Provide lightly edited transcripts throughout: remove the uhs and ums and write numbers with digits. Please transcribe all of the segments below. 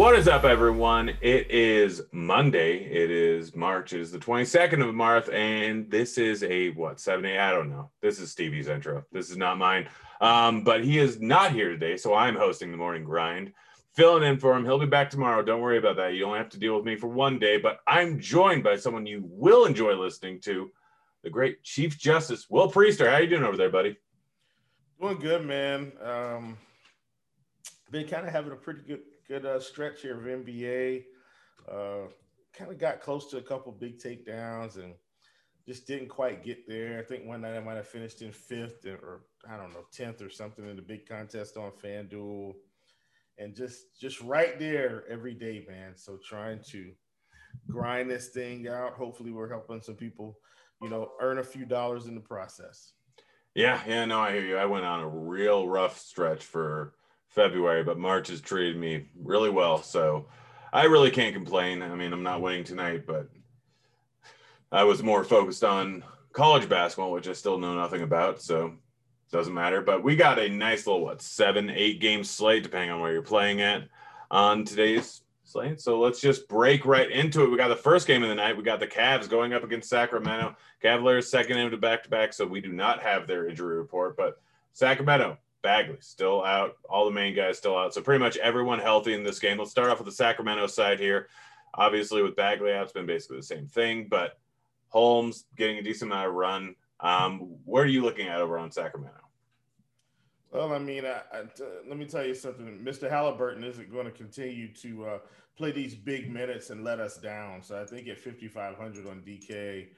What is up, everyone? It is Monday. It is March. It is the 22nd of March, and this is a, 7-8? I don't know. This is Stevie's intro. This is not mine. But he is not here today, so I'm hosting the Morning Grind. Filling in for him. He'll be back tomorrow. Don't worry about that. You only have to deal with me for one day, but I'm joined by someone you will enjoy listening to, the great Chief Justice Will Priester. How you doing over there, buddy? Doing good, man. Been kind of having a pretty good stretch here of NBA. Kind of got close to a couple big takedowns and just didn't quite get there. I think one night I might have finished in fifth or I don't know, 10th or something in the big contest on FanDuel. And just right there every day, man. So trying to grind this thing out. Hopefully we're helping some people, earn a few dollars in the process. Yeah, no, I hear you. I went on a real rough stretch for February, but March has treated me really well, so I really can't complain. I mean, I'm not winning tonight, but I was more focused on college basketball, which I still know nothing about, so doesn't matter. But we got a nice little 7-8 game slate, depending on where you're playing at, on today's slate. So let's just break right into it. We got the first game of the night. We got the Cavs going up against Sacramento. Cavaliers second into back-to-back, so we do not have their injury report, but Sacramento, Bagley still out, all the main guys still out, so pretty much everyone healthy in this game. Let's start off with the Sacramento side here. Obviously with Bagley out, it's been basically the same thing, but Holmes getting a decent amount of run. What are you looking at over on Sacramento? Well, I mean, let me tell you something. Mr. Halliburton isn't going to continue to play these big minutes and let us down. So I think at 5,500 on DK,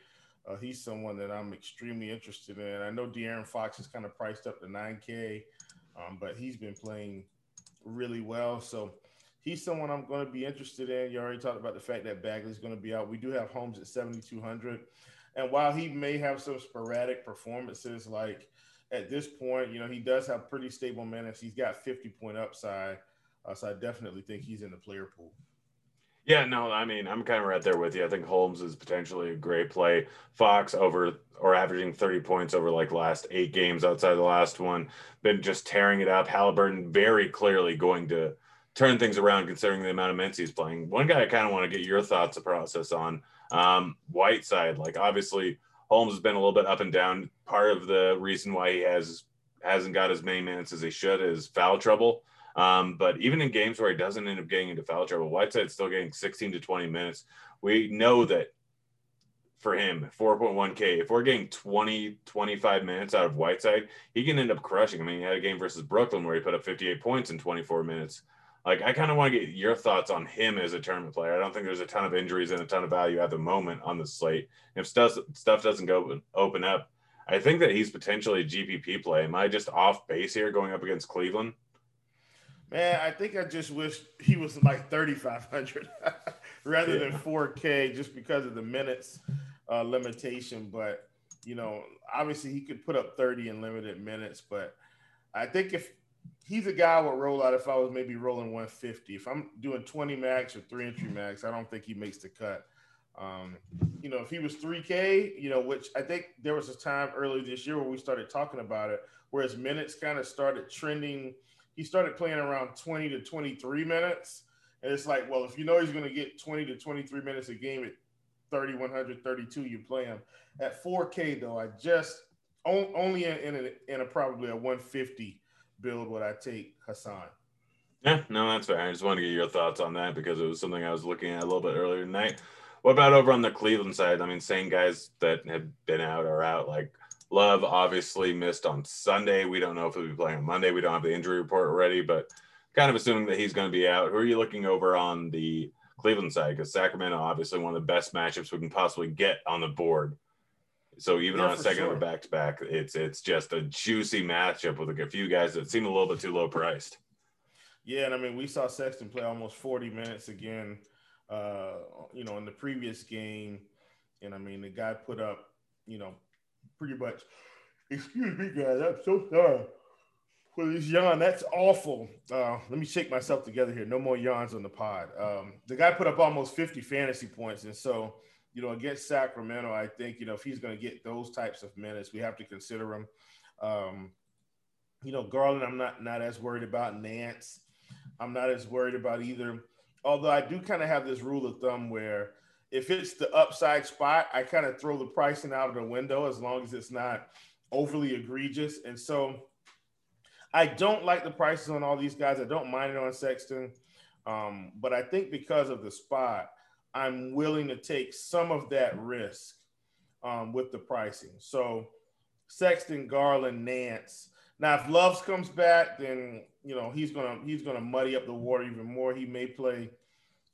he's someone that I'm extremely interested in. I know De'Aaron Fox is kind of priced up to 9K, but he's been playing really well. So he's someone I'm going to be interested in. You already talked about the fact that Bagley's going to be out. We do have Holmes at 7,200. And while he may have some sporadic performances, like at this point, he does have pretty stable minutes. He's got 50-point upside, so I definitely think he's in the player pool. Yeah, no, I mean, I'm kind of right there with you. I think Holmes is potentially a great play. Fox averaging 30 points over like last 8 games outside the last one, been just tearing it up. Halliburton very clearly going to turn things around considering the amount of minutes he's playing. One guy I kind of want to get your thoughts and process on, Whiteside. Like, obviously Holmes has been a little bit up and down. Part of the reason why he hasn't got as many minutes as he should is foul trouble. But even in games where he doesn't end up getting into foul trouble, Whiteside's still getting 16 to 20 minutes. We know that for him, 4.1K, if we're getting 20, 25 minutes out of Whiteside, he can end up crushing. I mean, he had a game versus Brooklyn where he put up 58 points in 24 minutes. Like, I kind of want to get your thoughts on him as a tournament player. I don't think there's a ton of injuries and a ton of value at the moment on the slate. If stuff doesn't go open up, I think that he's potentially a GPP play. Am I just off base here going up against Cleveland? Man, I think I just wish he was like 3,500 rather than 4K just because of the minutes limitation. But, obviously he could put up 30 in limited minutes. But I think if he's a guy I would roll out if I was maybe rolling 150. If I'm doing 20 max or 3-entry max, I don't think he makes the cut. If he was 3K, which I think there was a time earlier this year where we started talking about it, where his minutes kind of started trending – he started playing around 20 to 23 minutes. And it's like, well, if he's going to get 20 to 23 minutes a game at 3,100, 32, you play him. At 4K, though, I just – only in a probably a 150 build would I take Hassan. Yeah, no, that's fair. I just wanted to get your thoughts on that because it was something I was looking at a little bit earlier tonight. What about over on the Cleveland side? I mean, same guys that have been out are out, like – Love obviously missed on Sunday. We don't know if he'll be playing on Monday. We don't have the injury report already, but kind of assuming that he's going to be out. Who are you looking over on the Cleveland side? Because Sacramento, obviously one of the best matchups we can possibly get on the board. So even on a second or back-to-back, it's just a juicy matchup with a few guys that seem a little bit too low priced. Yeah, and I mean, we saw Sexton play almost 40 minutes again, in the previous game. And I mean, the guy put up, pretty much, excuse me, guys, I'm so sorry for this yawn. That's awful. Let me shake myself together here. No more yawns on the pod. The guy put up almost 50 fantasy points. And so, against Sacramento, I think, if he's going to get those types of minutes, we have to consider him. Garland, I'm not as worried about. Nance, I'm not as worried about either. Although I do kind of have this rule of thumb where if it's the upside spot, I kind of throw the pricing out of the window as long as it's not overly egregious. And so I don't like the prices on all these guys. I don't mind it on Sexton. But I think because of the spot, I'm willing to take some of that risk with the pricing. So Sexton, Garland, Nance. Now, if Love comes back, then, you know, he's gonna muddy up the water even more. He may play,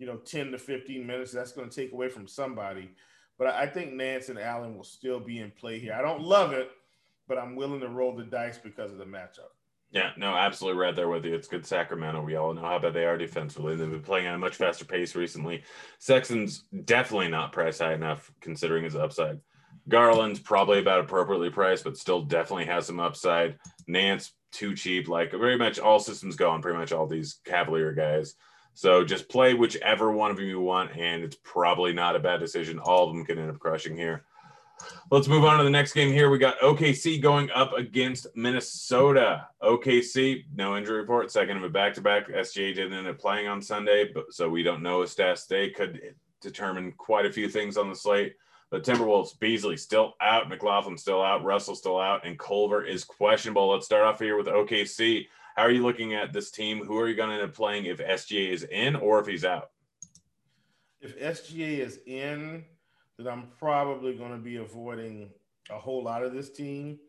10 to 15 minutes. That's going to take away from somebody. But I think Nance and Allen will still be in play here. I don't love it, but I'm willing to roll the dice because of the matchup. Yeah, no, absolutely right there with you. It's good Sacramento. We all know how bad they are defensively. They've been playing at a much faster pace recently. Sexton's definitely not priced high enough considering his upside. Garland's probably about appropriately priced, but still definitely has some upside. Nance, too cheap. Like, very much all systems go on pretty much all these Cavalier guys. So just play whichever one of them you want, and it's probably not a bad decision. All of them can end up crushing here. Let's move on to the next game here. We got OKC going up against Minnesota. OKC, no injury report, second of a back-to-back. SGA didn't end up playing on Sunday, but so we don't know his stats. They could determine quite a few things on the slate. The Timberwolves, Beasley still out, McLaughlin still out, Russell still out, and Culver is questionable. Let's start off here with OKC. How are you looking at this team? Who are you going to end up playing if SGA is in or if he's out? If SGA is in, then I'm probably going to be avoiding a whole lot of this team.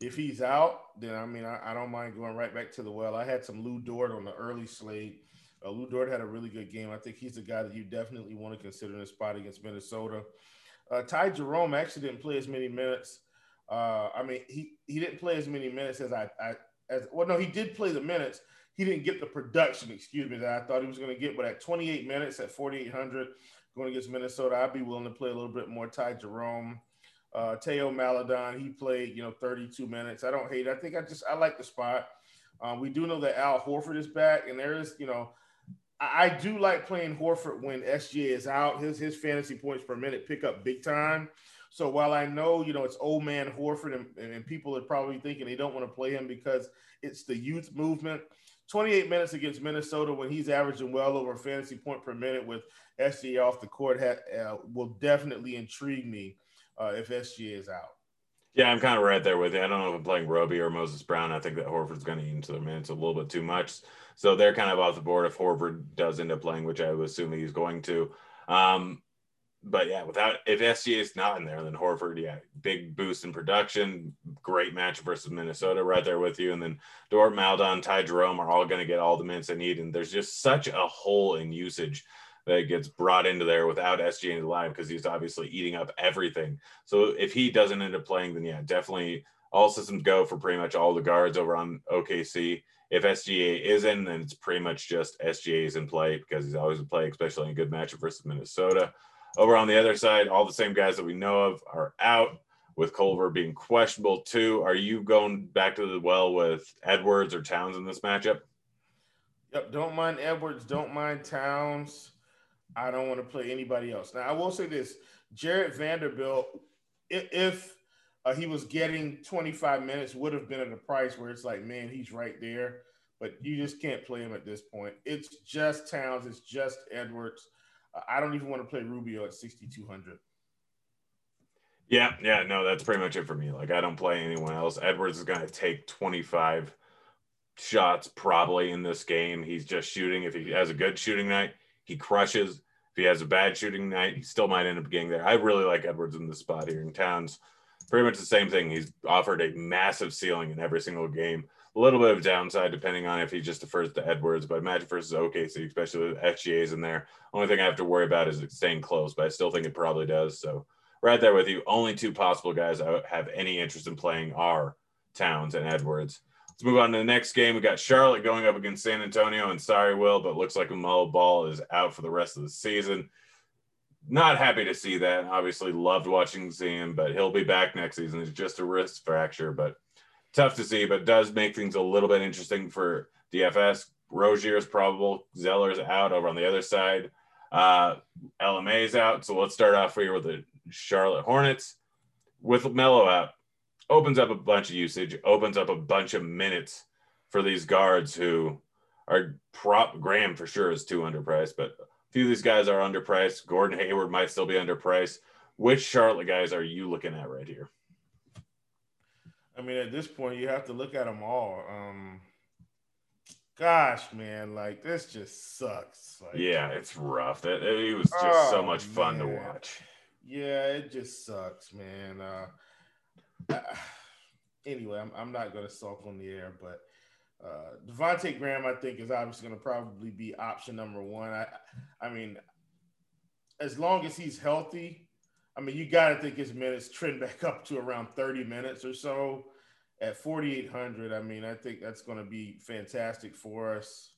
If he's out, then, I don't mind going right back to the well. I had some Lou Dort on the early slate. Lou Dort had a really good game. I think he's the guy that you definitely want to consider in a spot against Minnesota. Ty Jerome actually didn't play as many minutes. He didn't play as many minutes as he did play the minutes. He didn't get the production, that I thought he was going to get. But at 28 minutes, at 4,800, going against Minnesota, I'd be willing to play a little bit more Ty Jerome. Teo Maladon, he played, 32 minutes. I don't hate it. I think I like the spot. We do know that Al Horford is back, and there is, I do like playing Horford when SGA is out. His fantasy points per minute pick up big time. So while I know, it's old man Horford and people are probably thinking they don't want to play him because it's the youth movement, 28 minutes against Minnesota when he's averaging well over a fantasy point per minute with SGA off the court will definitely intrigue me if SGA is out. Yeah, I'm kind of right there with you. I don't know if I'm playing Roby or Moses Brown. I think that Horford's going to eat into their minutes a little bit too much. So they're kind of off the board if Horford does end up playing, which I would assume he's going to. But yeah, if SGA is not in there, then Horford, yeah, big boost in production, great match versus Minnesota, right there with you. And then Dort, Maldon, Ty Jerome are all going to get all the minutes they need. And there's just such a hole in usage that gets brought into there without SGA in the line because he's obviously eating up everything. So if he doesn't end up playing, then yeah, definitely all systems go for pretty much all the guards over on OKC. If SGA is in, then it's pretty much just SGA is in play because he's always in play, especially in a good matchup versus Minnesota. Over on the other side, all the same guys that we know of are out, with Culver being questionable too. Are you going back to the well with Edwards or Towns in this matchup? Yep, don't mind Edwards, don't mind Towns. I don't want to play anybody else. Now, I will say this. Jared Vanderbilt, if he was getting 25 minutes, would have been at a price where it's like, man, he's right there. But you just can't play him at this point. It's just Towns. It's just Edwards. I don't even want to play Rubio at 6,200. Yeah, no, that's pretty much it for me. Like, I don't play anyone else. Edwards is going to take 25 shots probably in this game. He's just shooting. If he has a good shooting night, he crushes. If he has a bad shooting night, he still might end up getting there. I really like Edwards in this spot here. In Towns, pretty much the same thing. He's offered a massive ceiling in every single game. A little bit of downside depending on if he just defers to Edwards, but match versus OKC, especially with SGA's in there. Only thing I have to worry about is it staying close, but I still think it probably does. So right there with you. Only two possible guys I have any interest in playing are Towns and Edwards. Let's move on to the next game. We got Charlotte going up against San Antonio, and sorry, Will, but looks like LaMelo Ball is out for the rest of the season. Not happy to see that. Obviously loved watching him, but he'll be back next season. It's just a wrist fracture, but tough to see, but does make things a little bit interesting for DFS. Rozier is probable. Zeller's out over on the other side. LMA's out. So let's start off here with the Charlotte Hornets. With LaMelo out, opens up a bunch of usage, opens up a bunch of minutes for these guards who Our prop Graham for sure is too underpriced, but a few of these guys are underpriced. Gordon Hayward might still be underpriced. Which Charlotte guys are you looking at right here? I mean, at this point, you have to look at them all. Gosh, man, like this just sucks. Like, yeah, it's rough. It was just so much fun to watch. Yeah, it just sucks, man. Anyway, I'm not going to sulk on the air, but Devonte' Graham, I think, is obviously going to probably be option number one. I mean, as long as he's healthy, I mean, you got to think his minutes trend back up to around 30 minutes or so at 4,800. I mean, I think that's going to be fantastic for us.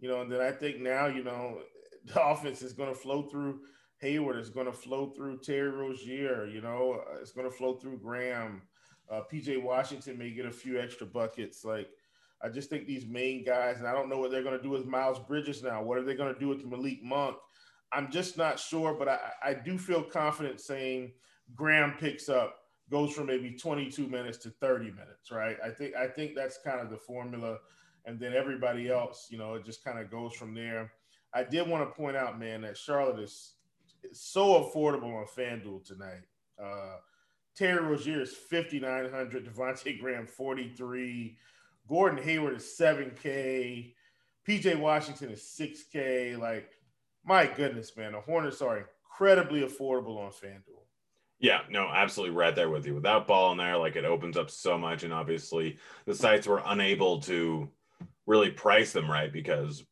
You know, and then I think now, you know, the offense is going to flow through Hayward, is going to flow through Terry Rozier, you know, it's going to flow through Graham. PJ Washington may get a few extra buckets. Like, I just think these main guys, and I don't know what they're going to do with Miles Bridges now. What are they going to do with Malik Monk? I'm just not sure, but I do feel confident saying Graham picks up, goes from maybe 22 minutes to 30 minutes, right? I think that's kind of the formula. And then everybody else, you know, it just kind of goes from there. I did want to point out, man, that Charlotte is so affordable on FanDuel tonight. Terry Rozier is 5,900, Devonte' Graham 43, Gordon Hayward is 7K, PJ Washington is 6K. Like, my goodness, man, the Hornets are incredibly affordable on FanDuel. Yeah, no, absolutely right there with you. Without Ball in there, like, it opens up so much, and obviously the sites were unable to really price them right because,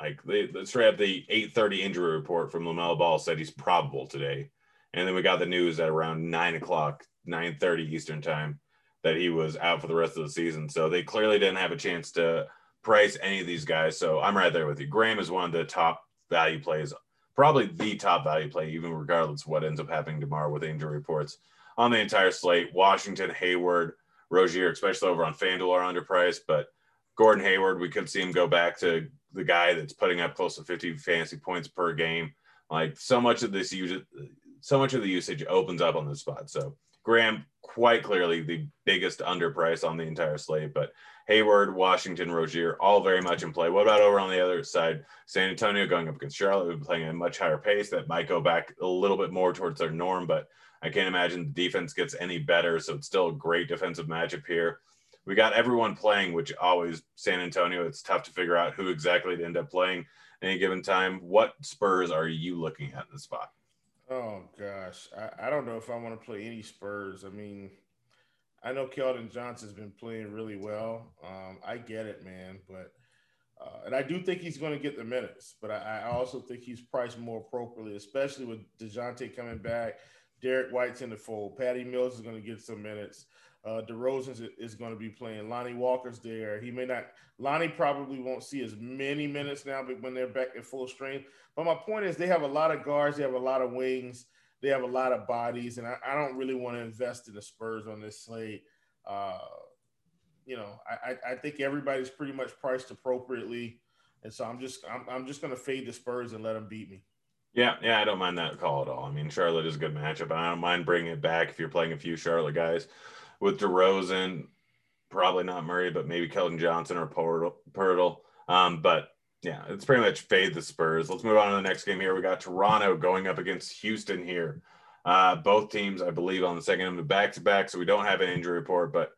like, let's straight up the 8:30 injury report from LaMelo Ball said he's probable today. And then we got the news at around 9 o'clock, 9:30 Eastern time, that he was out for the rest of the season. So they clearly didn't have a chance to price any of these guys. So I'm right there with you. Graham is one of the top value plays, probably the top value play, even regardless of what ends up happening tomorrow with injury reports. On the entire slate, Washington, Hayward, Rozier, especially over on FanDuel, are underpriced. But Gordon Hayward, we could see him go back to the guy that's putting up close to 50 fantasy points per game. Like, so much of this usage, so much of the usage opens up on this spot. So Graham, quite clearly the biggest underpriced on the entire slate, but Hayward, Washington, Rozier, all very much in play. What about over on the other side? San Antonio going up against Charlotte, who's playing at a much higher pace. That might go back a little bit more towards their norm, but I can't imagine the defense gets any better. So it's still a great defensive matchup here. We got everyone playing, which always San Antonio, it's tough to figure out who exactly to end up playing at any given time. What Spurs are you looking at in the spot? Oh, gosh. I don't know if I want to play any Spurs. I mean, I know Keldon Johnson's been playing really well. I get it, man. But and I do think he's going to get the minutes. But I also think he's priced more appropriately, especially with DeJounte coming back. Derek White's in the fold. Patty Mills is going to get some minutes. DeRozan is going to be playing. Lonnie Walker's there. He may not – Lonnie probably won't see as many minutes now, but when they're back at full strength. But my point is, they have a lot of guards. They have a lot of wings. They have a lot of bodies, and I don't really want to invest in the Spurs on this slate. You know, I think everybody's pretty much priced appropriately, and so I'm just going to fade the Spurs and let them beat me. Yeah, I don't mind that call at all. I mean, Charlotte is a good matchup, and I don't mind bringing it back if you're playing a few Charlotte guys. With DeRozan, probably not Murray, but maybe Keldon Johnson or Pirtle. But, yeah, it's pretty much fade the Spurs. Let's move on to the next game here. We got Toronto going up against Houston here. Both teams, I believe, on the second end of back-to-back, so we don't have an injury report. But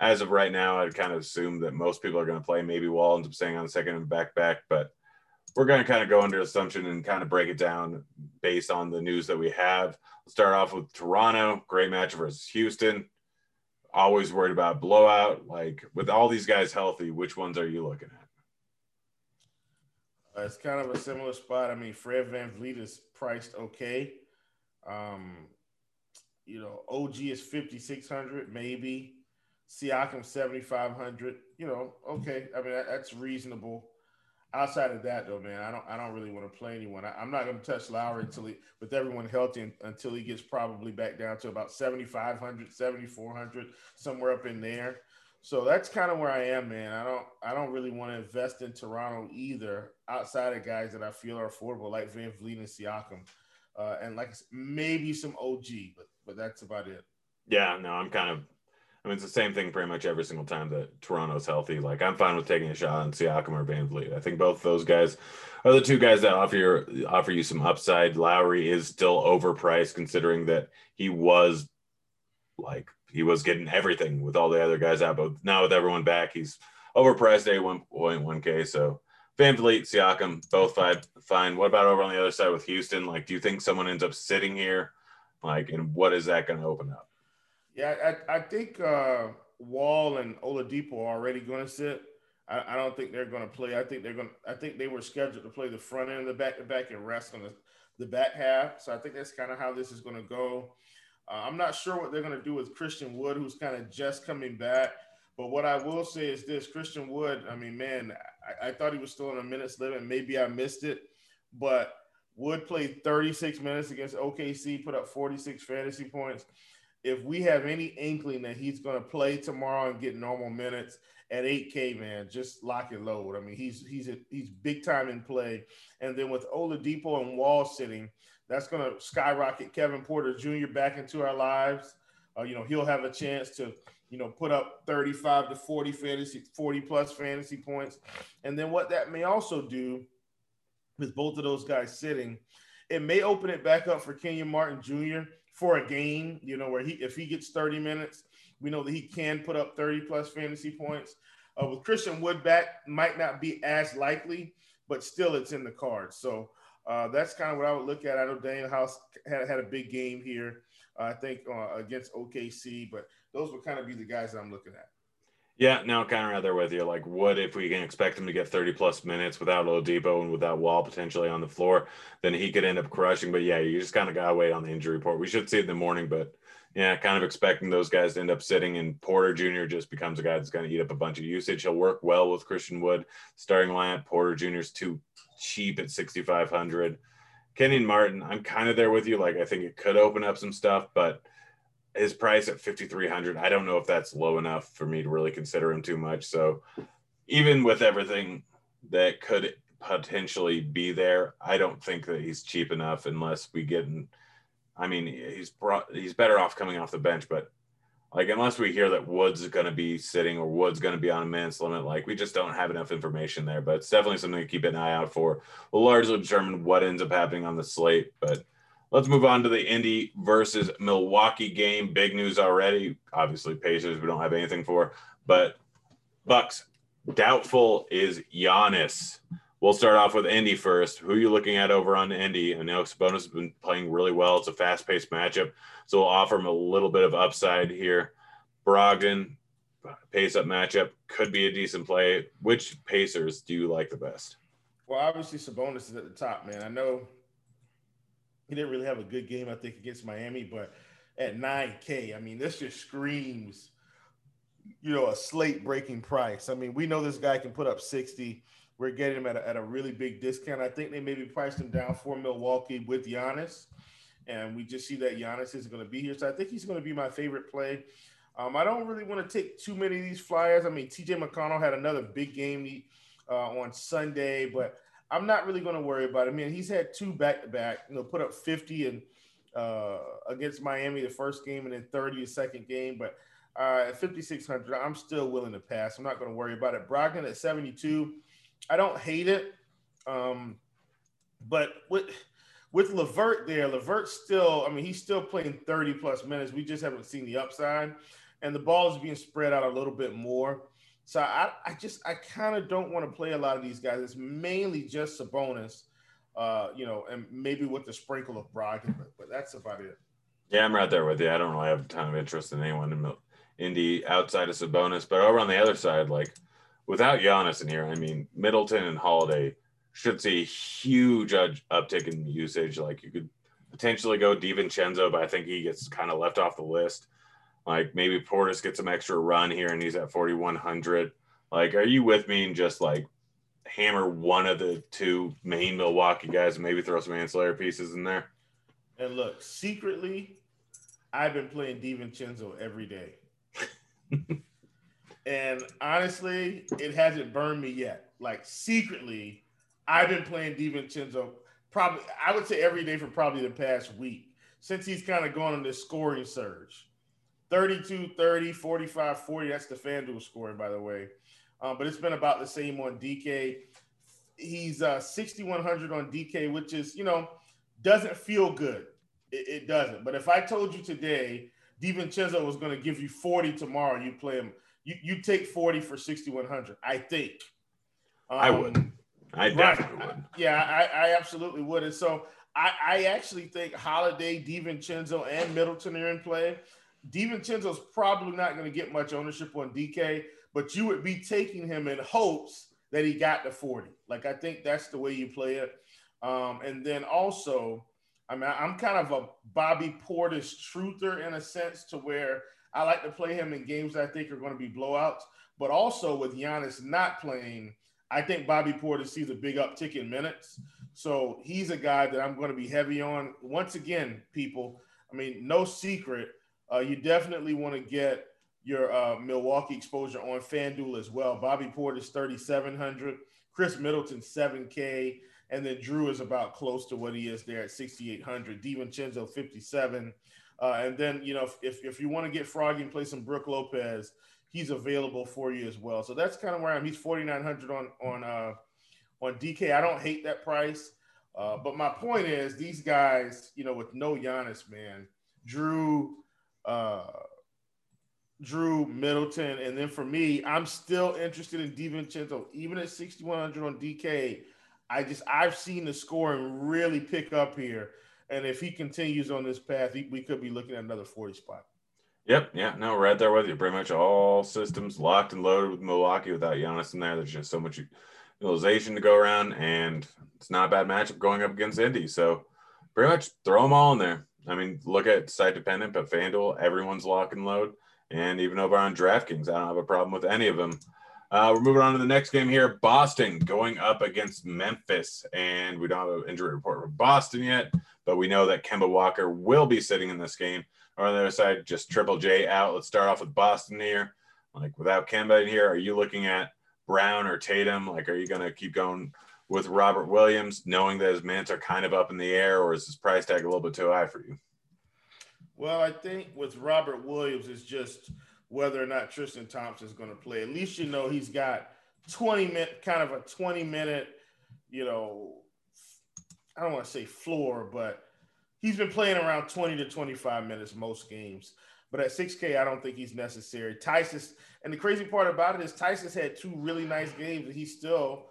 as of right now, I'd kind of assume that most people are going to play. Maybe Wall ends up staying on the second end of back-to-back. But we're going to kind of go under assumption and kind of break it down based on the news that we have. Let's start off with Toronto. Great match versus Houston. Always worried about blowout. Like, with all these guys healthy, which ones are you looking at? It's kind of a similar spot. I mean, Fred VanVleet is priced okay. You know, OG is 5,600, maybe. Siakam 7,500. You know, okay. I mean, that's reasonable. Outside of that, though, man, I don't really want to play anyone. I'm not going to touch Lowry until he, with everyone healthy, until he gets probably back down to about 7,500, 7,400, somewhere up in there. So that's kind of where I am, man. I don't really want to invest in Toronto either, outside of guys that I feel are affordable, like VanVleet and Siakam, and like maybe some OG, but that's about it. Yeah, no, I'm kind of I mean, it's the same thing pretty much every single time that Toronto's healthy. Like, I'm fine with taking a shot on Siakam or VanVleet. I think both those guys are the two guys that offer you some upside. Lowry is still overpriced considering that he was getting everything with all the other guys out, but now with everyone back, he's overpriced at 1.1K. So VanVleet, Siakam, both fine. What about over on the other side with Houston? Like, do you think someone ends up sitting here? Like, and what is that going to open up? Yeah, I think Wall and Oladipo are already going to sit. I don't think they're going to play. I think they were scheduled to play the front end of the back-to-back and rest on the back half. So I think that's kind of how this is going to go. I'm not sure what they're going to do with Christian Wood, who's kind of just coming back. But what I will say is this: Christian Wood, I mean, man, I thought he was still in a minute's limit. Maybe I missed it, but Wood played 36 minutes against OKC, put up 46 fantasy points. If we have any inkling that he's going to play tomorrow and get normal minutes at 8K, man, just lock and load. I mean, he's big time in play. And then with Oladipo and Wall sitting, that's going to skyrocket Kevin Porter Jr. back into our lives. You know, he'll have a chance to, you know, put up 35 to 40 fantasy, 40 plus fantasy points. And then what that may also do with both of those guys sitting, it may open it back up for Kenyon Martin Jr. for a game, you know, where if he gets 30 minutes, we know that he can put up 30 plus fantasy points. With Christian Wood back, might not be as likely, but still it's in the cards. So that's kind of what I would look at. I know Daniel House had a big game here, I think against OKC, but those would kind of be the guys that I'm looking at. Yeah, no, kind of right there with you. Like, what if we can expect him to get 30-plus minutes without Oladipo and without Wall potentially on the floor? Then he could end up crushing. But, yeah, you just kind of got to wait on the injury report. We should see it in the morning. But, yeah, kind of expecting those guys to end up sitting. And Porter Jr. just becomes a guy that's going to eat up a bunch of usage. He'll work well with Christian Wood starting lineup. Porter Jr. is too cheap at $6,500. Kenyon Martin, I'm kind of there with you. Like, I think it could open up some stuff, but – his price at $5,300, I don't know if that's low enough for me to really consider him too much. So even with everything that could potentially be there, I don't think that he's cheap enough unless we get in. I mean, he's better off coming off the bench, but like, unless we hear that Wood's going to be sitting or Wood's going to be on a minutes limit, like, we just don't have enough information there, but it's definitely something to keep an eye out for. We'll largely determine what ends up happening on the slate, but let's move on to the Indy versus Milwaukee game. Big news already. Obviously, Pacers, we don't have anything for. But Bucks, doubtful is Giannis. We'll start off with Indy first. Who are you looking at over on Indy? I know Sabonis has been playing really well. It's a fast-paced matchup, so we'll offer him a little bit of upside here. Brogdon, pace-up matchup, could be a decent play. Which Pacers do you like the best? Well, obviously, Sabonis is at the top, man. I know he didn't really have a good game, I think, against Miami, but at 9K, I mean, this just screams, you know, a slate-breaking price. I mean, we know this guy can put up 60. We're getting him at a really big discount. I think they maybe priced him down for Milwaukee with Giannis, and we just see that Giannis isn't going to be here. So I think he's going to be my favorite play. I don't really want to take too many of these flyers. I mean, TJ McConnell had another big game on Sunday, but I'm not really going to worry about it. I mean, he's had two back-to-back, you know, put up 50 and against Miami the first game and then 30 the second game. But at $5,600, I'm still willing to pass. I'm not going to worry about it. Brogdon at 72, I don't hate it. But with LeVert there, LeVert's still – I mean, he's still playing 30-plus minutes. We just haven't seen the upside. And the ball is being spread out a little bit more. So I kind of don't want to play a lot of these guys. It's mainly just Sabonis, you know, and maybe with the sprinkle of Brogdon, but that's about it. Yeah, I'm right there with you. I don't really have a ton of interest in anyone in Indy outside of Sabonis. But over on the other side, like, without Giannis in here, I mean, Middleton and Holiday should see a huge uptick in usage. Like, you could potentially go DiVincenzo, but I think he gets kind of left off the list. Like, maybe Portis gets some extra run here and he's at 4,100. Like, are you with me and just, like, hammer one of the two main Milwaukee guys and maybe throw some ancillary pieces in there? And look, secretly, I've been playing DiVincenzo every day. And honestly, it hasn't burned me yet. Like, secretly, I've been playing DiVincenzo probably, I would say every day for probably the past week since he's kind of gone on this scoring surge. 32, 30, 45, 40. That's the FanDuel score, by the way. But it's been about the same on DK. He's 6,100 on DK, which is, you know, doesn't feel good. It doesn't. But if I told you today, DiVincenzo was going to give you 40 tomorrow, you play him. You take 40 for 6,100, I think. I would. I definitely would. Yeah, I absolutely would. And so I actually think Holiday, DiVincenzo, and Middleton are in play. DiVincenzo's probably not going to get much ownership on DK, but you would be taking him in hopes that he got to 40. Like, I think that's the way you play it. And then also, I mean, I'm kind of a Bobby Portis truther in a sense, to where I like to play him in games that I think are going to be blowouts. But also with Giannis not playing, I think Bobby Portis sees a big uptick in minutes. So he's a guy that I'm going to be heavy on. Once again, people, I mean, no secret. You definitely want to get your Milwaukee exposure on FanDuel as well. Bobby Portis, 3,700. Chris Middleton, 7K. And then Drew is about close to what he is there at 6,800. DiVincenzo, 57. And then, you know, if you want to get froggy and play some Brook Lopez, he's available for you as well. So that's kind of where I am. He's 4,900 on DK. I don't hate that price. But my point is, these guys, you know, with no Giannis, man, Drew Middleton. And then for me, I'm still interested in DiVincenzo. Even at 6,100 on DK, I've seen the scoring really pick up here. And if he continues on this path, we could be looking at another 40 spot. Yep. Yeah. No, right there with you. Pretty much all systems locked and loaded with Milwaukee without Giannis in there. There's just so much utilization to go around, and it's not a bad matchup going up against Indy. So pretty much throw them all in there. I mean, look at site dependent, but FanDuel, everyone's lock and load. And even over on DraftKings, I don't have a problem with any of them. We're moving on to the next game here. Boston going up against Memphis. And we don't have an injury report for Boston yet, but we know that Kemba Walker will be sitting in this game. On the other side, just Triple J out. Let's start off with Boston here. Like, without Kemba in here, are you looking at Brown or Tatum? Like, are you going to keep going with Robert Williams, knowing that his minutes are kind of up in the air, or is his price tag a little bit too high for you? Well, I think with Robert Williams, it's just whether or not Tristan Thompson's going to play. At least, you know, he's got 20-minute, kind of a 20-minute, you know, I don't want to say floor, but he's been playing around 20 to 25 minutes most games. But at 6K, I don't think he's necessary. Tyson, and the crazy part about it is Tyson's had two really nice games, and he's still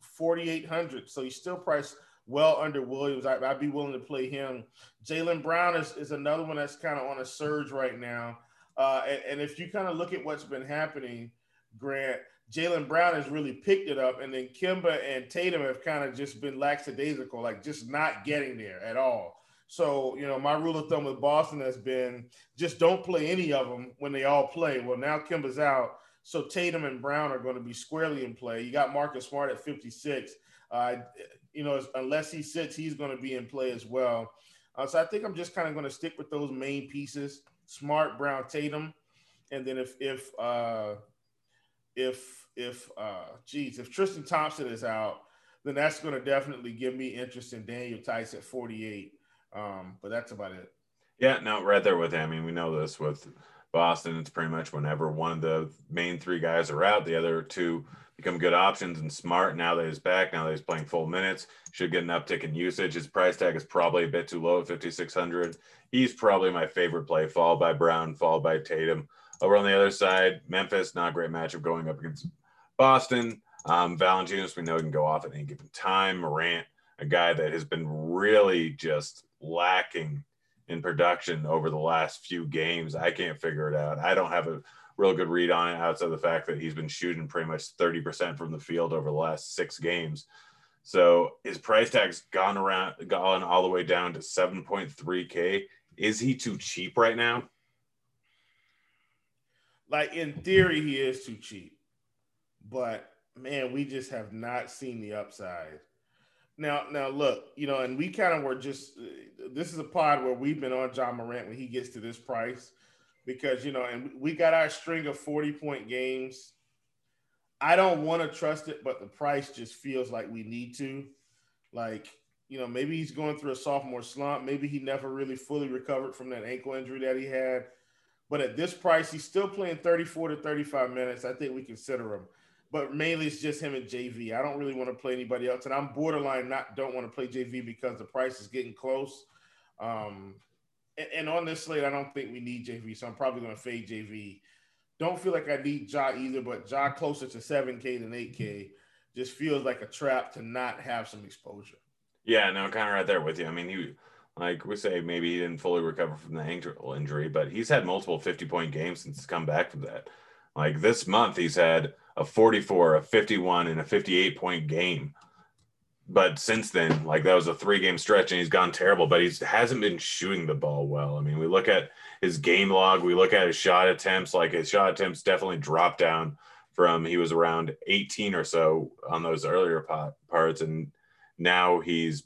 4,800, so he's still priced well under Williams. I'd be willing to play him. Jaylen Brown is another one that's kind of on a surge right now. And if you kind of look at what's been happening, Grant, Jaylen Brown has really picked it up, and then Kemba and Tatum have kind of just been lackadaisical, like just not getting there at all. So, you know, my rule of thumb with Boston has been just don't play any of them when they all play. Well, now Kemba's out, so Tatum and Brown are going to be squarely in play. You got Marcus Smart at 56. You know, unless he sits, he's going to be in play as well. So I think I'm just kind of going to stick with those main pieces, Smart, Brown, Tatum. And then if Tristan Thompson is out, then that's going to definitely give me interest in Daniel Tice at 48. But that's about it. Yeah, no, right there with him. I mean, we know this with Boston, it's pretty much whenever one of the main three guys are out, the other two become good options. And Smart, now that he's back, now that he's playing full minutes, should get an uptick in usage. His price tag is probably a bit too low at 5,600. He's probably my favorite play, followed by Brown, followed by Tatum. Over on the other side, Memphis, not a great matchup going up against Boston. Valanciunas, we know he can go off at any given time. Morant, a guy that has been really just lacking in production over the last few games. I can't figure it out. I don't have a real good read on it outside of the fact that he's been shooting pretty much 30% from the field over the last 6 games. So his price tag's gone all the way down to 7.3K. Is he too cheap right now? Like, in theory, he is too cheap. But, man, we just have not seen the upside. Now, look, you know, and we kind of were just – this is a pod where we've been on John Morant when he gets to this price because, you know, and we got our string of 40-point games. I don't want to trust it, but the price just feels like we need to. Like, you know, maybe he's going through a sophomore slump. Maybe he never really fully recovered from that ankle injury that he had. But at this price, he's still playing 34 to 35 minutes. I think we consider him. But mainly it's just him and JV. I don't really want to play anybody else. And I'm borderline don't want to play JV because the price is getting close. And on this slate, I don't think we need JV. So I'm probably going to fade JV. Don't feel like I need Ja either, but Ja closer to 7K than 8K just feels like a trap to not have some exposure. Yeah, no, kind of right there with you. I mean, you like we say, maybe he didn't fully recover from the ankle injury, but he's had multiple 50-point games since he's come back from that. Like this month, he's had a 44, a 51, and a 58-point game. But since then, like that was a 3-game stretch, and he's gone terrible, but he hasn't been shooting the ball well. I mean, we look at his game log, we look at his shot attempts, like his shot attempts definitely dropped down from he was around 18 or so on those earlier parts, and now he's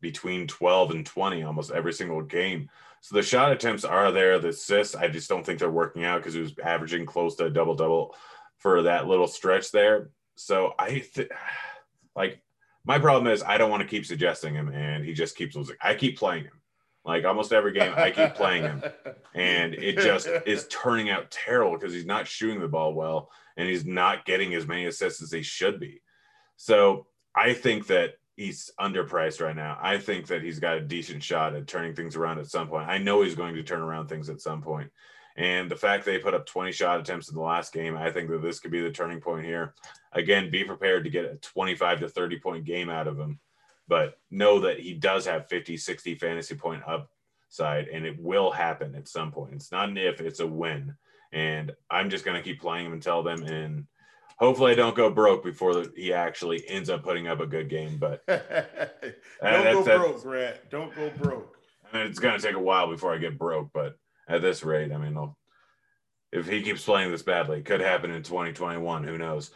between 12 and 20 almost every single game. So the shot attempts are there, the assists, I just don't think they're working out because he was averaging close to a double-double for that little stretch there. So my problem is I don't want to keep suggesting him, and he just keeps losing. I keep playing him. Like, almost every game, I keep playing him. And it just is turning out terrible because he's not shooting the ball well, and he's not getting as many assists as he should be. So I think that he's underpriced right now. I think that he's got a decent shot at turning things around at some point. I know he's going to turn around things at some point. And the fact they put up 20 shot attempts in the last game, I think that this could be the turning point here. Again, be prepared to get a 25 to 30 point game out of him, but know that he does have 50, 60 fantasy point upside, and it will happen at some point. It's not an if, it's a when. And I'm just going to keep playing him until then. And hopefully I don't go broke before he actually ends up putting up a good game. But Don't go broke, Brad. Don't go broke. I mean, it's going to take a while before I get broke, but at this rate, I mean, if he keeps playing this badly, it could happen in 2021. Who knows?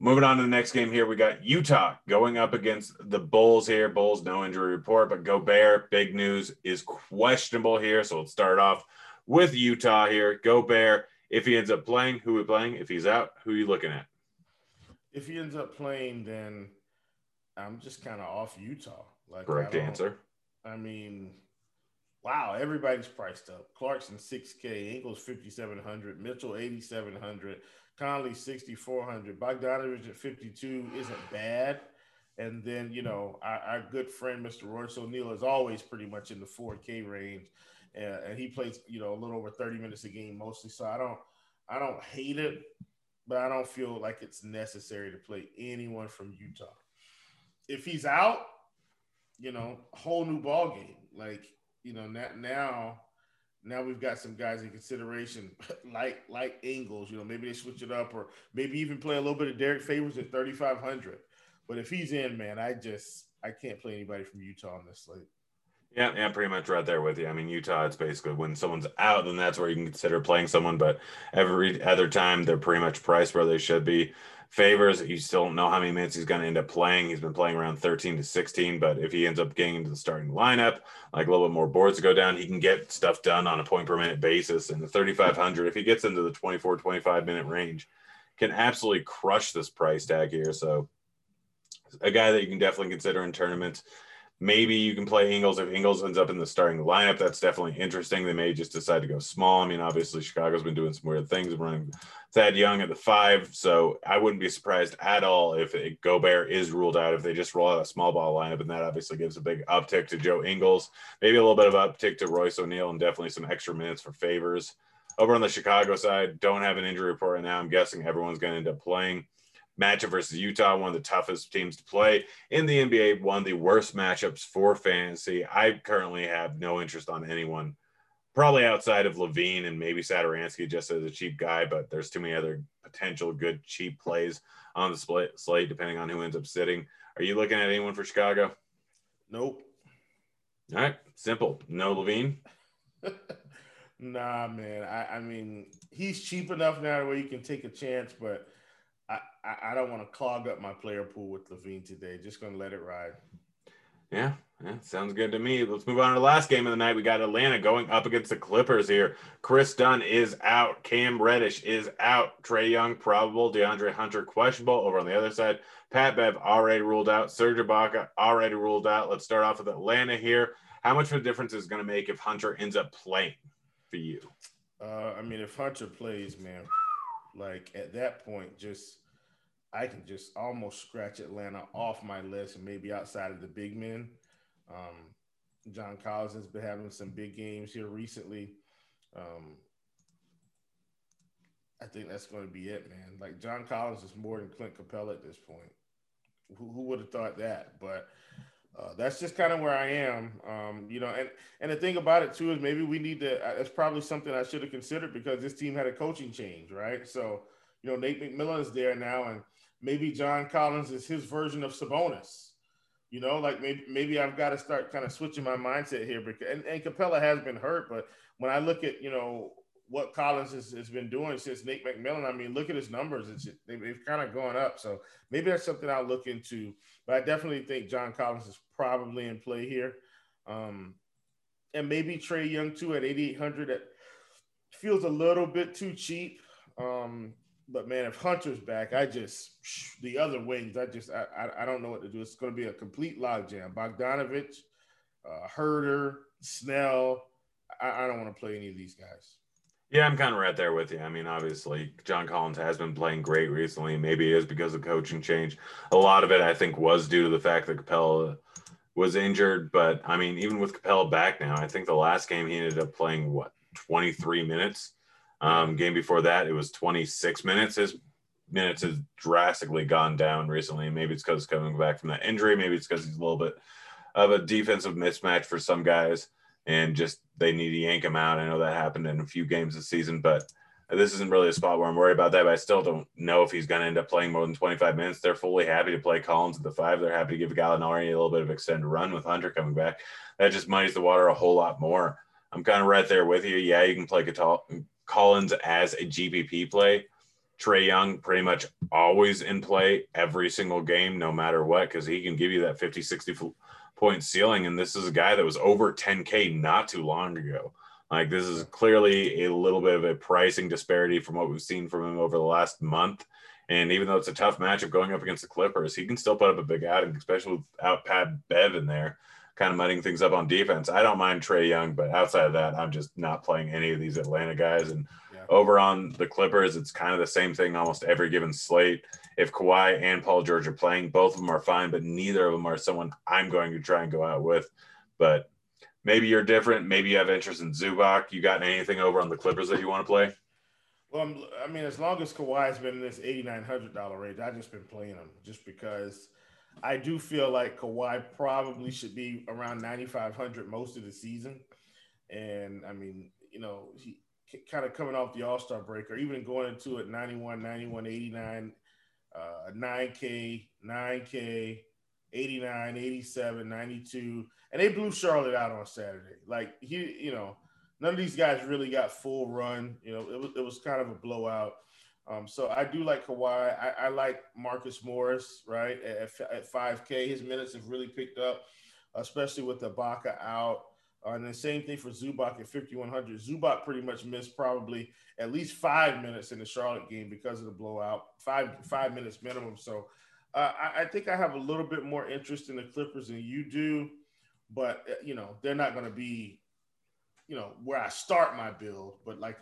Moving on to the next game here, we got Utah going up against the Bulls here. Bulls, no injury report, but Gobert, big news, is questionable here. So let's start off with Utah here. Gobert, if he ends up playing, who are we playing? If he's out, who are you looking at? If he ends up playing, then I'm just kind of off Utah. Like, correct answer. I mean – wow, everybody's priced up. Clarkson, 6K. Ingles, 5,700. Mitchell, 8,700. Conley, 6,400. Bogdanovich at 52 isn't bad. And then, you know, our good friend, Mr. Royce O'Neal, is always pretty much in the 4K range. And he plays, you know, a little over 30 minutes a game mostly. So I don't hate it, but I don't feel like it's necessary to play anyone from Utah. If he's out, you know, whole new ball game. Like, you know, now we've got some guys in consideration like Ingles. You know, maybe they switch it up, or maybe even play a little bit of Derek Favors at 3,500. But if he's in, man, I can't play anybody from Utah on this slate. Yeah, pretty much right there with you. I mean, Utah, it's basically when someone's out, then that's where you can consider playing someone. But every other time, they're pretty much priced where they should be. Favors, you still don't know how many minutes he's going to end up playing. He's been playing around 13 to 16, but if he ends up getting into the starting lineup, like a little bit more boards to go down, he can get stuff done on a point per minute basis. And the 3,500, if he gets into the 24, 25 minute range, can absolutely crush this price tag here. So a guy that you can definitely consider in tournaments. Maybe you can play Ingles. If Ingles ends up in the starting lineup, that's definitely interesting. They may just decide to go small. I mean, obviously, Chicago's been doing some weird things, running Thad Young at the 5. So I wouldn't be surprised at all if Gobert is ruled out, if they just roll out a small ball lineup. And that obviously gives a big uptick to Joe Ingles, maybe a little bit of uptick to Royce O'Neal, and definitely some extra minutes for Favors. Over on the Chicago side, don't have an injury report right now. I'm guessing everyone's going to end up playing. Matchup versus Utah, one of the toughest teams to play in the NBA, one of the worst matchups for fantasy. I currently have no interest on anyone, probably outside of Levine and maybe Satoransky just as a cheap guy, but there's too many other potential good cheap plays on the slate, depending on who ends up sitting. Are you looking at anyone for Chicago? Nope. All right, simple. No Levine? Nah, man. I mean, he's cheap enough now where you can take a chance, but I don't want to clog up my player pool with Levine today. Just going to let it ride. Yeah, sounds good to me. Let's move on to the last game of the night. We got Atlanta going up against the Clippers here. Chris Dunn is out. Cam Reddish is out. Trae Young probable. DeAndre Hunter questionable. Over on the other side, Pat Bev already ruled out. Serge Ibaka already ruled out. Let's start off with Atlanta here. How much of a difference is going to make if Hunter ends up playing? for you? I mean, if Hunter plays, man, like at that point, just I can just almost scratch Atlanta off my list, and maybe outside of the big men. John Collins has been having some big games here recently. I think that's going to be it, man. Like, John Collins is more than Clint Capella at this point. Who would have thought that? But that's just kind of where I am, you know. And the thing about it, too, is maybe we need to – that's probably something I should have considered because this team had a coaching change, right? So, you know, Nate McMillan is there now, and maybe John Collins is his version of Sabonis. You know, like maybe I've got to start kind of switching my mindset here. Because, and Capella has been hurt, but when I look at, you know, what Collins has been doing since Nate McMillan, I mean, look at his numbers. They've kind of gone up. So maybe that's something I'll look into. But I definitely think John Collins is probably in play here. And maybe Trae Young, too, at 8,800. That feels a little bit too cheap. But, man, if Hunter's back, I don't know what to do. It's going to be a complete logjam. Bogdanovich, Herder, Snell. I don't want to play any of these guys. Yeah, I'm kind of right there with you. I mean, obviously, John Collins has been playing great recently. Maybe it is because of coaching change. A lot of it, I think, was due to the fact that Capella was injured. But, I mean, even with Capella back now, I think the last game he ended up playing, 23 minutes? Game before that, it was 26 minutes. His minutes has drastically gone down recently. Maybe it's because coming back from that injury. Maybe it's because he's a little bit of a defensive mismatch for some guys, and just they need to yank him out. I know that happened in a few games this season, but this isn't really a spot where I'm worried about that. But I still don't know if he's going to end up playing more than 25 minutes. They're fully happy to play Collins at the 5. They're happy to give Gallinari a little bit of extended run with Hunter coming back. That just muddies the water a whole lot more. I'm kind of right there with you. Yeah, you can play Collins as a GPP play. Trae Young pretty much always in play every single game, no matter what, because he can give you that 50, 60-point ceiling. And this is a guy that was over 10K not too long ago. Like, this is clearly a little bit of a pricing disparity from what we've seen from him over the last month. And even though it's a tough matchup going up against the Clippers, he can still put up a big outing, especially without Pat Bev in there, kind of muddying things up on defense. I don't mind Trae Young, but outside of that, I'm just not playing any of these Atlanta guys. And over on the Clippers, it's kind of the same thing almost every given slate. If Kawhi and Paul George are playing, both of them are fine, but neither of them are someone I'm going to try and go out with. But maybe you're different. Maybe you have interest in Zubac. You got anything over on the Clippers that you want to play? Well, I mean, as long as Kawhi's been in this $8,900 range, I've just been playing him just because – I do feel like Kawhi probably should be around 9,500 most of the season. And, I mean, you know, he kind of coming off the All-Star break or even going into it 91, 91, 89, 9K, 9K, 89, 87, 92. And they blew Charlotte out on Saturday. Like, you know, none of these guys really got full run. You know, it was kind of a blowout. So I do like Kawhi. I like Marcus Morris, right, at 5K. His minutes have really picked up, especially with Ibaka out. And the same thing for Zubac at 5,100. Zubac pretty much missed probably at least 5 minutes in the Charlotte game because of the blowout, five minutes minimum. So I think I have a little bit more interest in the Clippers than you do, but, you know, they're not going to be – you know, where I start my build, but like,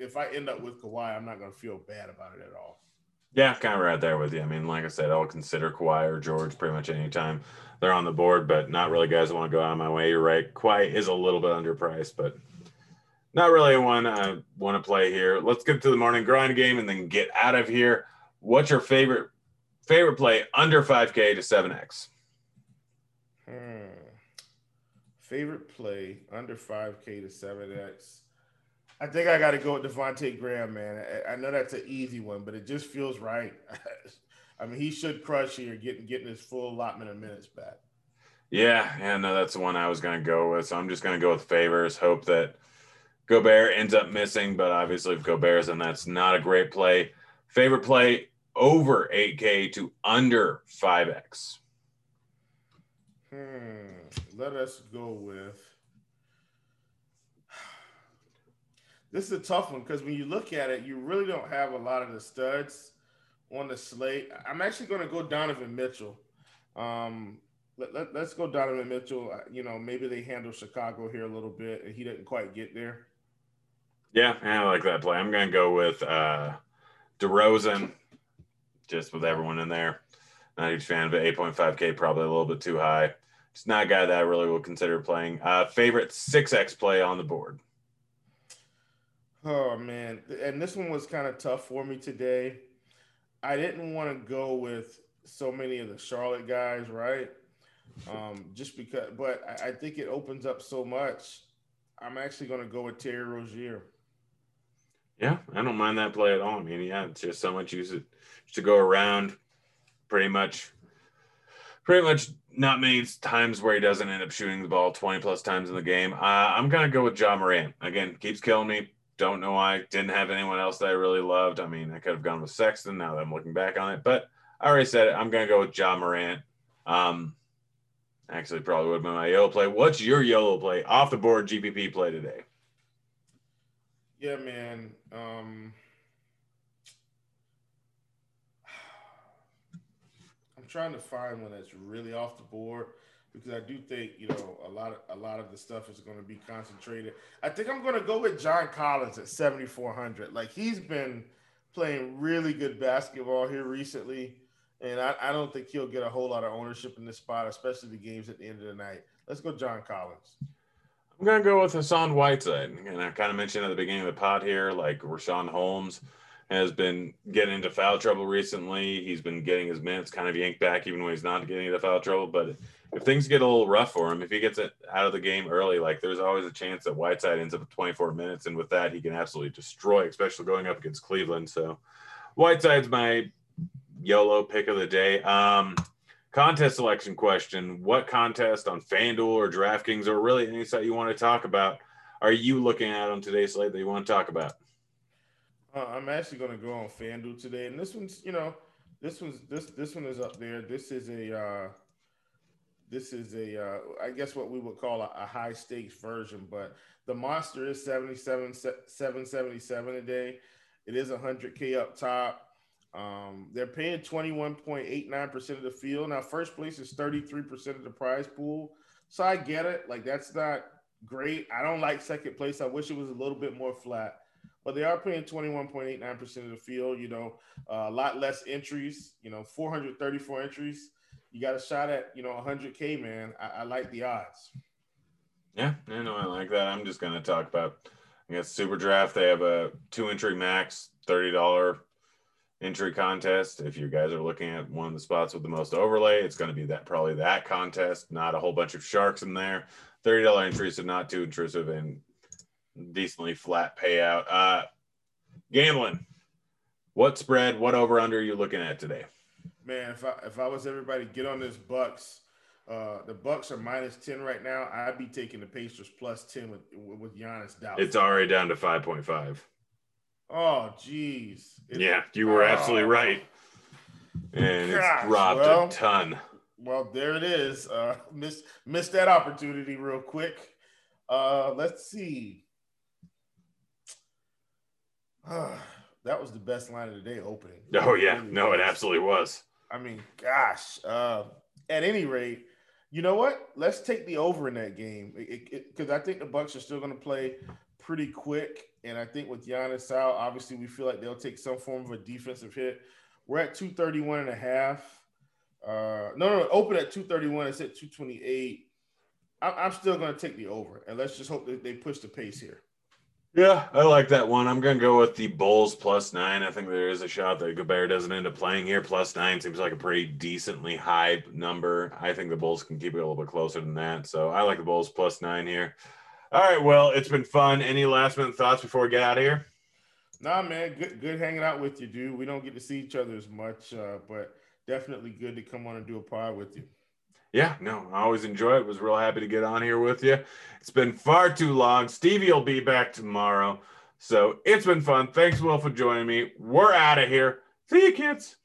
if I end up with Kawhi, I'm not going to feel bad about it at all. Yeah, kind of right there with you. I mean, like I said, I'll consider Kawhi or George pretty much any time they're on the board, but not really guys that want to go out of my way. You're right. Kawhi is a little bit underpriced, but not really one I want to play here. Let's get to the morning grind game and then get out of here. What's your favorite play under 5K to 7X? Favorite play under 5K to 7X. I think I got to go with Devonte' Graham, man. I know that's an easy one, but it just feels right. I mean, he should crush here, getting his full allotment of minutes back. Yeah, no, that's the one I was going to go with. So I'm just going to go with favors, hope that Gobert ends up missing. But obviously, if Gobert's in, that's not a great play. Favorite play over 8K to under 5X. Let us go with – this is a tough one because when you look at it, you really don't have a lot of the studs on the slate. I'm actually going to go Donovan Mitchell. Let's go Donovan Mitchell. You know, maybe they handle Chicago here a little bit and he didn't quite get there. Yeah, I like that play. I'm going to go with DeRozan, just with everyone in there. Not a huge fan of it. 8.5K, probably a little bit too high. It's not a guy that I really will consider playing. Favorite 6X play on the board. Oh, man. And this one was kind of tough for me today. I didn't want to go with so many of the Charlotte guys, right? Just because, but I think it opens up so much. I'm actually going to go with Terry Rozier. Yeah, I don't mind that play at all. I mean, yeah, it's just so much usage to go around. Pretty much not many times where he doesn't end up shooting the ball 20 plus times in the game. I'm going to go with Ja Morant. Again, keeps killing me. Don't know why. Didn't have anyone else that I really loved. I mean, I could have gone with Sexton now that I'm looking back on it. But I already said it. I'm going to go with Ja Morant. Actually, probably would have been my YOLO play. What's your YOLO play? Off the board GPP play today. Yeah, man. I'm trying to find one that's really off the board because I do think, you know, a lot of the stuff is going to be concentrated. I think I'm going to go with John Collins at 7,400. Like, he's been playing really good basketball here recently. And I don't think he'll get a whole lot of ownership in this spot, especially the games at the end of the night. Let's go John Collins. I'm going to go with Hassan Whiteside. And I kind of mentioned at the beginning of the pod here, like Rashawn Holmes has been getting into foul trouble recently. He's been getting his minutes kind of yanked back even when he's not getting into foul trouble. But if things get a little rough for him, if he gets it out of the game early, like there's always a chance that Whiteside ends up with 24 minutes. And with that, he can absolutely destroy, especially going up against Cleveland. So Whiteside's my YOLO pick of the day. Contest selection question. What contest on FanDuel or DraftKings or really any site you want to talk about are you looking at on today's slate that you want to talk about? I'm actually going to go on FanDuel today. And this one's, you know, this one is up there. This is a I guess what we would call a high stakes version, but the monster is 777 today. It is 100K up top. They're paying 21.89% of the field. Now, first place is 33% of the prize pool. So I get it. Like, that's not great. I don't like second place. I wish it was a little bit more flat. But they are paying 21.89% of the field. You know, a lot less entries. You know, 434 entries. You got a shot at, you know, 100K, man. I like the odds. Yeah, I know. I like that. I'm just going to talk about, I guess, Super Draft. They have a 2-entry max, $30. Entry contest. If you guys are looking at one of the spots with the most overlay, it's going to be that, probably that contest. Not a whole bunch of sharks in there. $30 entries, so not too intrusive and decently flat payout. Gambling. What spread? What over under are you looking at today? Man, if I was everybody, get on this Bucks. The Bucks are -10 right now. I'd be taking the Pacers +10 with Giannis doubtful. It's already down to 5.5. Oh, geez. Yeah, you were absolutely right. And gosh, it's dropped a ton. Well, there it is. Missed that opportunity real quick. Let's see. That was the best line of the day opening. Oh, yeah. Really no, was. It absolutely was. I mean, gosh. At any rate, you know what? Let's take the over in that game because I think the Bucks are still going to play pretty quick. And I think with Giannis out, obviously we feel like they'll take some form of a defensive hit. We're at 231.5. Open at 231. It's at 228. I'm still going to take the over. And let's just hope that they push the pace here. Yeah, I like that one. I'm going to go with the Bulls +9. I think there is a shot that Gobert doesn't end up playing here. +9 seems like a pretty decently high number. I think the Bulls can keep it a little bit closer than that. So I like the Bulls +9 here. All right, well, it's been fun. Any last-minute thoughts before we get out of here? Nah, man, good hanging out with you, dude. We don't get to see each other as much, but definitely good to come on and do a pod with you. Yeah, no, I always enjoy it. Was real happy to get on here with you. It's been far too long. Stevie will be back tomorrow. So it's been fun. Thanks, Will, for joining me. We're out of here. See you, kids.